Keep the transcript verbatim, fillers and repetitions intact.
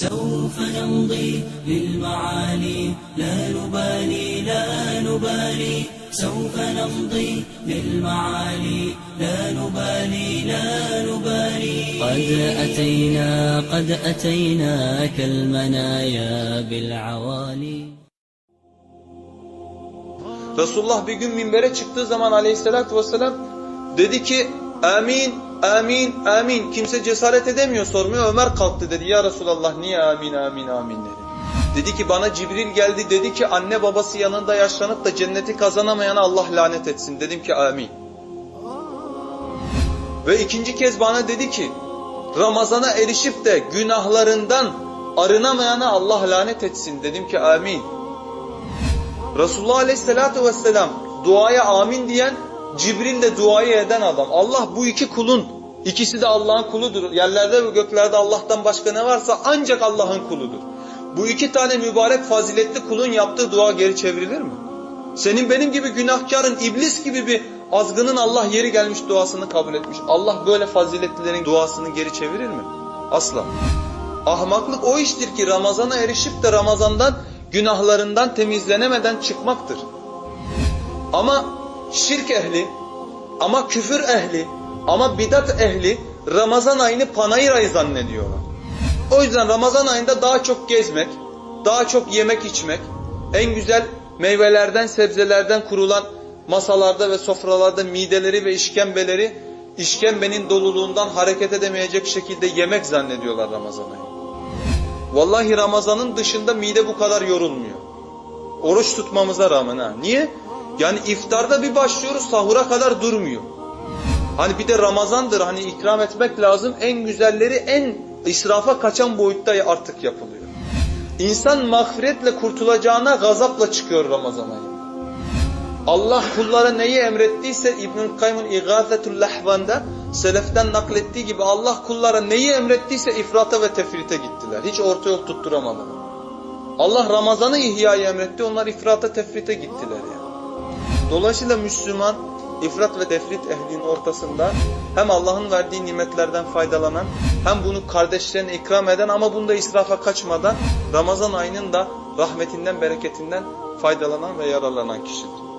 سوف نمضي للمعالي لا نبالي لا نبالي سوف نمضي للمعالي لا نبالي لا نبالي قد أتينا قد أتينا كالمنايا بالعوالي. Resulullah bir gün minbere çıktığı zaman Aleyhisselatü Vesselam dedi ki amin, amin, amin. Kimse cesaret edemiyor, sormuyor. Ömer kalktı dedi. Ya Resulallah niye amin, amin, amin dedi. Dedi ki bana Cibril geldi. Dedi ki anne babası yanında yaşlanıp da cenneti kazanamayana Allah lanet etsin. Dedim ki amin. Ve ikinci kez bana dedi ki Ramazan'a erişip de günahlarından arınamayana Allah lanet etsin. Dedim ki amin. Resulullah Aleyhisselatü Vesselam duaya amin diyen, Cibril de duayı eden adam. Allah bu iki kulun, ikisi de Allah'ın kuludur. Yerlerde ve göklerde Allah'tan başka ne varsa ancak Allah'ın kuludur. Bu iki tane mübarek faziletli kulun yaptığı dua geri çevrilir mi? Senin benim gibi günahkarın, iblis gibi bir azgının Allah yeri gelmiş duasını kabul etmiş. Allah böyle faziletlilerin duasını geri çevirir mi? Asla. Ahmaklık o iştir ki Ramazan'a erişip de Ramazan'dan, günahlarından temizlenemeden çıkmaktır. Ama şirk ehli, ama küfür ehli, ama bidat ehli Ramazan ayını panayır ayı zannediyorlar. O yüzden Ramazan ayında daha çok gezmek, daha çok yemek içmek, en güzel meyvelerden, sebzelerden kurulan masalarda ve sofralarda mideleri ve işkembeleri işkembenin doluluğundan hareket edemeyecek şekilde yemek zannediyorlar Ramazan ayı. Vallahi Ramazan'ın dışında mide bu kadar yorulmuyor. Oruç tutmamıza rağmen ha. Niye? Yani iftarda bir başlıyoruz, sahura kadar durmuyor. Hani bir de Ramazan'dır, hani ikram etmek lazım. En güzelleri en israfa kaçan boyutta artık yapılıyor. İnsan mağfiretle kurtulacağına gazapla çıkıyor Ramazan'a. Allah kullara neyi emrettiyse İbnül Kayyım'ın İgâzetul Lahvan'da seleften naklettiği gibi Allah kullara neyi emrettiyse ifrata ve tefrite gittiler. Hiç orta yol tutturamadılar. Allah Ramazan'ı ihya'yı emretti, onlar ifrata tefrite gittiler yani. Dolayısıyla Müslüman, ifrat ve tefrit ehlinin ortasında hem Allah'ın verdiği nimetlerden faydalanan, hem bunu kardeşlerine ikram eden ama bunda israfa kaçmadan Ramazan ayının da rahmetinden, bereketinden faydalanan ve yararlanan kişidir.